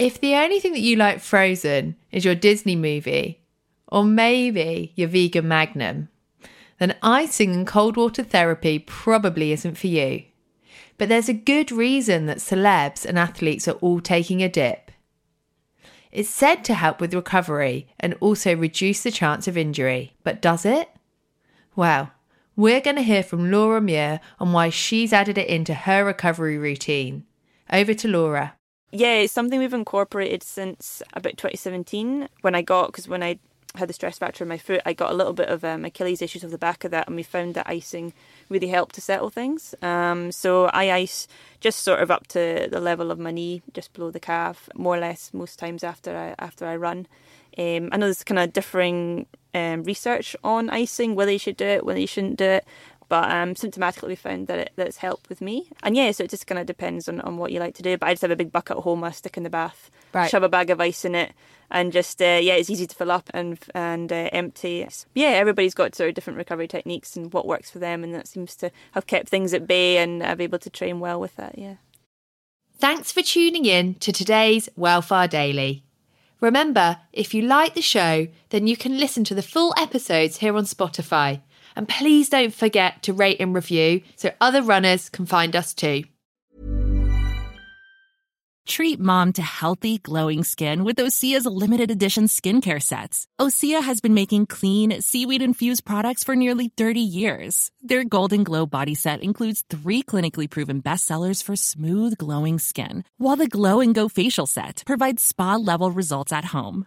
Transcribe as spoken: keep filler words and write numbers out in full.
if the only thing that you like frozen is your Disney movie or maybe your vegan Magnum, then icing and cold water therapy probably isn't for you. But there's a good reason that celebs and athletes are all taking a dip. It's said to help with recovery and also reduce the chance of injury, but does it? Well, we're going to hear from Laura Muir on why she's added it into her recovery routine. Over to Laura. Yeah, it's something we've incorporated since about twenty seventeen when I got, because when I had the stress fracture in my foot, I got a little bit of um, Achilles issues off the back of that, and we found that icing really helped to settle things. Um, so I ice just sort of up to the level of my knee, just below the calf, more or less most times after I, after I run. Um, I know there's kind of differing um, research on icing, whether you should do it, whether you shouldn't do it. But um, symptomatically we found that, it, that it's helped with me. And yeah, so it just kind of depends on, on what you like to do. But I just have a big bucket at home, I stick in the bath, right. Shove a bag of ice in it, and just, uh, yeah, it's easy to fill up and and uh, empty. Yeah, everybody's got sort of different recovery techniques and what works for them, and that seems to have kept things at bay, and I've been able to train well with that, yeah. Thanks for tuning in to today's Welfare Daily. Remember, if you like the show, then you can listen to the full episodes here on Spotify. And please don't forget to rate and review so other runners can find us too. Treat mom to healthy, glowing skin with Osea's limited edition skincare sets. Osea has been making clean, seaweed-infused products for nearly thirty years. Their Golden Glow body set includes three clinically proven bestsellers for smooth, glowing skin, while the Glow and Go facial set provides spa-level results at home.